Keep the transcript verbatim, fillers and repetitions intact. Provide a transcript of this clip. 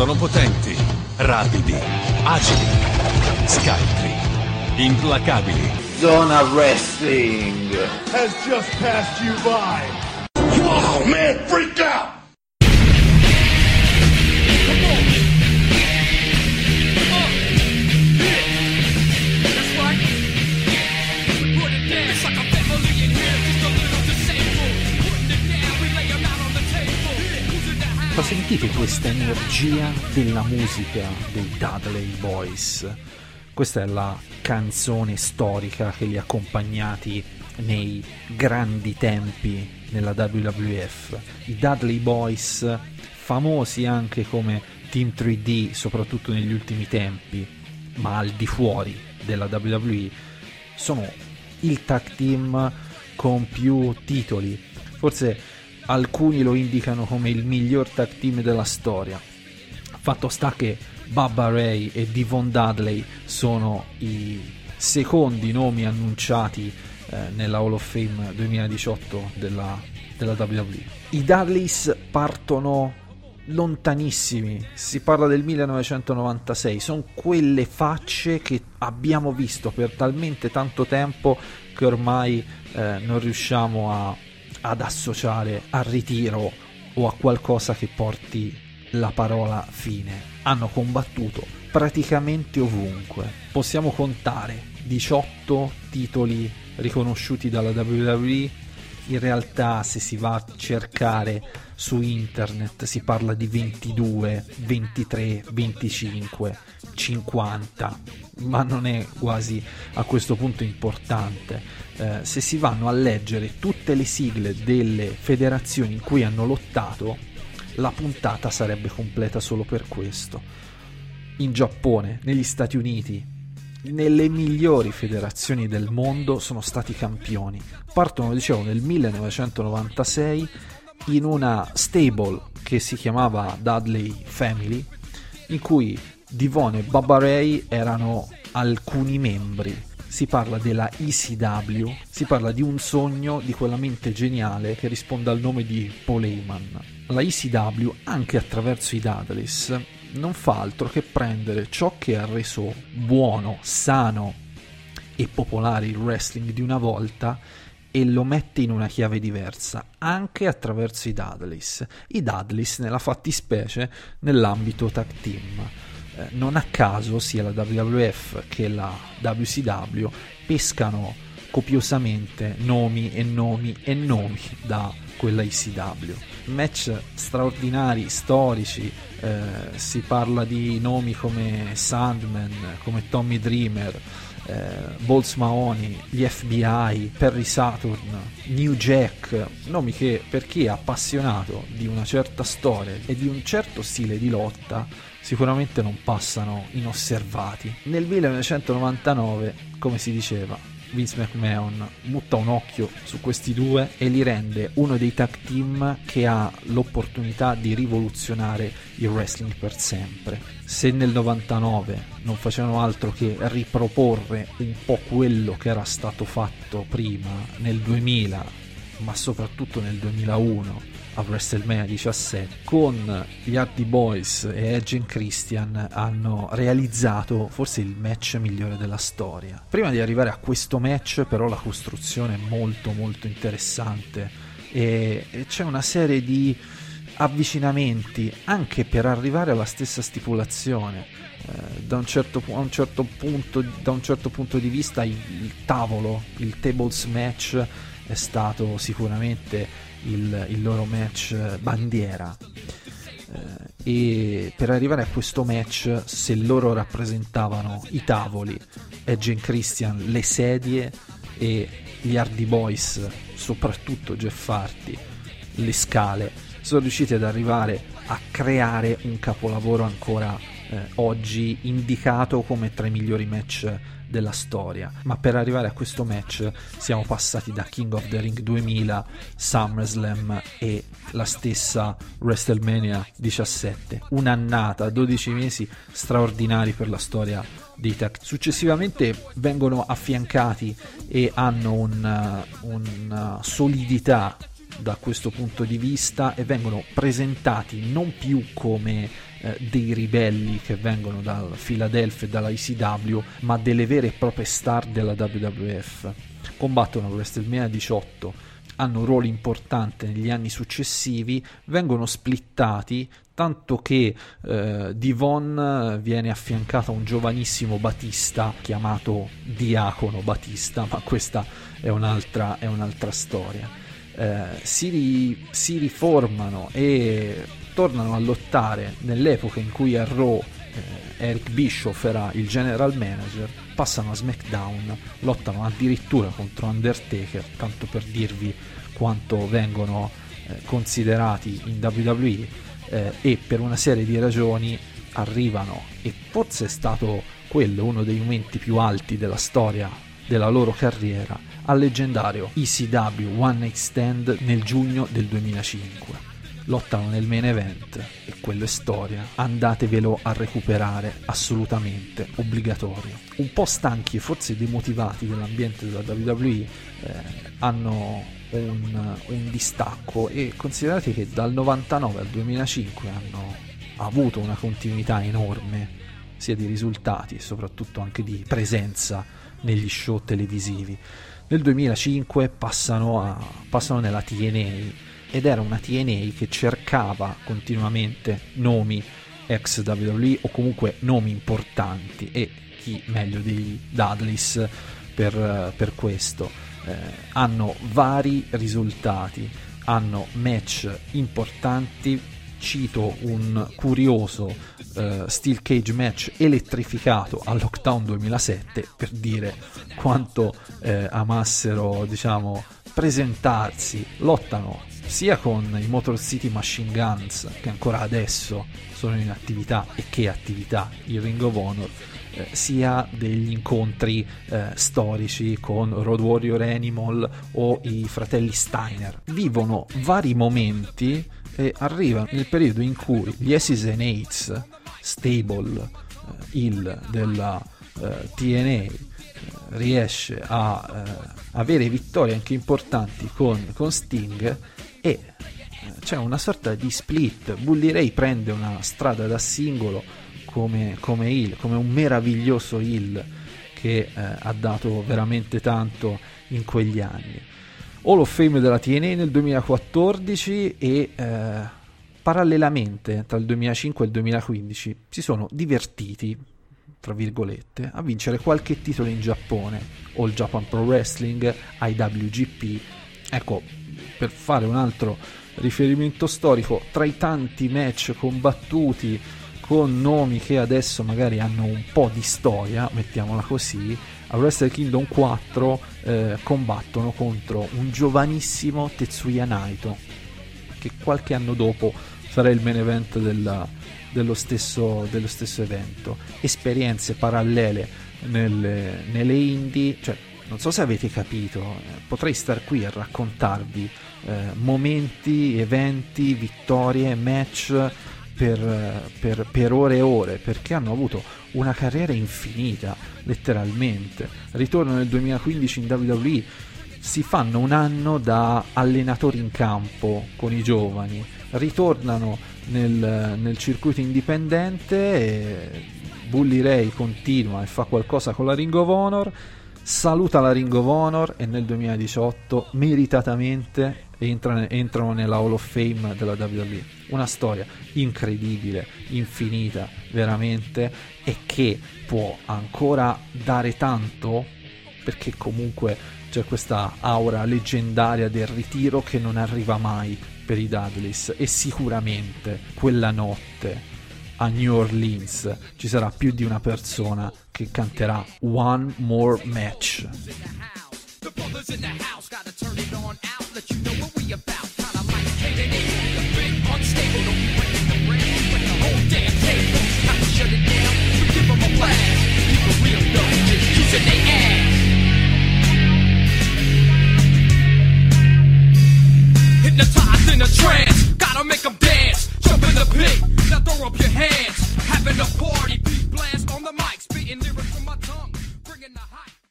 Sono potenti, rapidi, agili, scaltri, implacabili. Zona Wrestling has just passed you by. Wow, man, freak out! Ma sentite questa energia della musica dei Dudley Boyz. Questa è la canzone storica che li ha accompagnati nei grandi tempi nella W W F. I Dudley Boyz, famosi anche come Team tre D, soprattutto negli ultimi tempi, ma al di fuori della W W E, sono il tag team con più titoli. Forse alcuni lo indicano come il miglior tag team della storia. Fatto sta che Bubba Ray e Devon Dudley sono i secondi nomi annunciati eh, nella Hall of Fame duemiladiciotto della, della W W E. I Dudleys partono lontanissimi, si parla del millenovecentonovantasei, sono quelle facce che abbiamo visto per talmente tanto tempo che ormai eh, non riusciamo a ad associare al ritiro o a qualcosa che porti la parola fine. Hanno combattuto praticamente ovunque, possiamo contare diciotto titoli riconosciuti dalla W W E. In realtà, se si va a cercare su internet, si parla di ventidue, ventitré, venticinque, cinquanta, ma non è quasi a questo punto importante. Eh, se si vanno a leggere tutte le sigle delle federazioni in cui hanno lottato, la puntata sarebbe completa solo per questo. In Giappone, negli Stati Uniti, nelle migliori federazioni del mondo sono stati campioni. Partono, dicevo, nel millenovecentonovantasei in una stable che si chiamava Dudley Family, in cui Devon e Bubba Ray erano alcuni membri. Si parla della E C W, si parla di un sogno di quella mente geniale che risponde al nome di Paul Heyman. La E C W, anche attraverso i Dudleys, non fa altro che prendere ciò che ha reso buono, sano e popolare il wrestling di una volta e lo mette in una chiave diversa, anche attraverso i Dudleys. I Dudleys nella fattispecie nell'ambito tag team. Eh, non a caso sia la W W F che la W C W pescano copiosamente nomi e nomi e nomi da quella E C W. Match straordinari, storici, eh, si parla di nomi come Sandman, come Tommy Dreamer, eh, Boltz-Maoni, gli F B I, Perry Saturn, New Jack, nomi che per chi è appassionato di una certa storia e di un certo stile di lotta sicuramente non passano inosservati. Nel millenovecentonovantanove, come si diceva, Vince McMahon butta un occhio su questi due e li rende uno dei tag team che ha l'opportunità di rivoluzionare il wrestling per sempre. Se nel novantanove non facevano altro che riproporre un po' quello che era stato fatto prima nel duemila, ma soprattutto nel duemilauno a WrestleMania diciassette, con gli Hardy Boys e Edge and Christian hanno realizzato forse il match migliore della storia. Prima di arrivare a questo match però la costruzione è molto molto interessante e, e c'è una serie di avvicinamenti anche per arrivare alla stessa stipulazione. eh, da un certo, a un certo punto, da un certo punto di vista il, il tavolo, il tables match è stato sicuramente il, il loro match bandiera, eh, e per arrivare a questo match, se loro rappresentavano i tavoli, Edge and Christian le sedie e gli Hardy Boys, soprattutto Jeff Hardy, le scale, sono riusciti ad arrivare a creare un capolavoro ancora eh, oggi indicato come tra i migliori match della storia. Ma per arrivare a questo match siamo passati da King of the Ring duemila, SummerSlam e la stessa WrestleMania diciassette. Un'annata, dodici mesi straordinari per la storia dei tag. Successivamente vengono affiancati e hanno una, una solidità da questo punto di vista e vengono presentati non più come eh, dei ribelli che vengono da Philadelphia e dalla E C W, ma delle vere e proprie star della W W F. Combattono a WrestleMania diciotto, hanno un ruolo importante negli anni successivi, vengono splittati, tanto che eh, Devon viene affiancato a un giovanissimo Batista chiamato Diacono Batista, ma questa è un'altra, è un'altra storia. Eh, si, ri, si riformano e tornano a lottare nell'epoca in cui a Raw eh, Eric Bischoff era il general manager, passano a SmackDown, lottano addirittura contro Undertaker, tanto per dirvi quanto vengono eh, considerati in W W E. Eh, e per una serie di ragioni arrivano, e forse è stato quello uno dei momenti più alti della storia della loro carriera, al leggendario E C W One Night Stand nel giugno del duemilacinque. Lottano nel main event e quello è storia, andatevelo a recuperare, assolutamente obbligatorio. Un po' stanchi e forse demotivati dell'ambiente della W W E, eh, hanno Un, un distacco, e considerate che dal novantanove al duemilacinque hanno avuto una continuità enorme, sia di risultati e soprattutto anche di presenza negli show televisivi. Nel duemilacinque passano, a, passano nella T N A, ed era una T N A che cercava continuamente nomi ex W W E o comunque nomi importanti, e chi meglio degli Dudleys per, per questo. Eh, hanno vari risultati, hanno match importanti. Cito un curioso eh, steel cage match elettrificato al Lockdown duemilasette, per dire quanto eh, amassero, diciamo, presentarsi. Lottano sia con i Motor City Machine Guns, che ancora adesso sono in attività, e che attività, il Ring of Honor, eh, sia degli incontri eh, storici con Road Warrior Animal o i fratelli Steiner. Vivono vari momenti e arrivano nel periodo in cui gli Aces and Eights, stable eh, heel della eh, T N A, riesce a eh, avere vittorie anche importanti con, con Sting, e c'è una sorta di split. Bully Ray prende una strada da singolo come, come heel, come un meraviglioso heel che eh, ha dato veramente tanto in quegli anni. Hall of Fame della T N A nel duemilaquattordici, e eh, parallelamente tra il duemilacinque e il duemilaquindici si sono divertiti, tra virgolette, a vincere qualche titolo in Giappone, All Japan Pro Wrestling, I W G P. Ecco, per fare un altro riferimento storico, tra i tanti match combattuti con nomi che adesso magari hanno un po' di storia, mettiamola così, a Wrestle Kingdom quattro eh, combattono contro un giovanissimo Tetsuya Naito, che qualche anno dopo sarà il main event della Dello stesso, dello stesso evento. Esperienze parallele nelle, nelle indie, cioè non so se avete capito, eh, potrei star qui a raccontarvi eh, momenti, eventi, vittorie, match per, per, per ore e ore, perché hanno avuto una carriera infinita, letteralmente. Ritorno nel duemilaquindici in W W E, si fanno un anno da allenatori in campo con i giovani, ritornano nel, nel circuito indipendente, e Bully Ray continua e fa qualcosa con la Ring of Honor, saluta la Ring of Honor, e nel duemiladiciotto meritatamente entra, entrano nella Hall of Fame della W W E. Una storia incredibile, infinita veramente, e che può ancora dare tanto, perché comunque c'è questa aura leggendaria del ritiro che non arriva mai per i Dudleys, e sicuramente quella notte a New Orleans ci sarà più di una persona che canterà One More Match. Hypnotized in a trance, gotta make them dance, jump in the pit, now throw up your hands, having a party,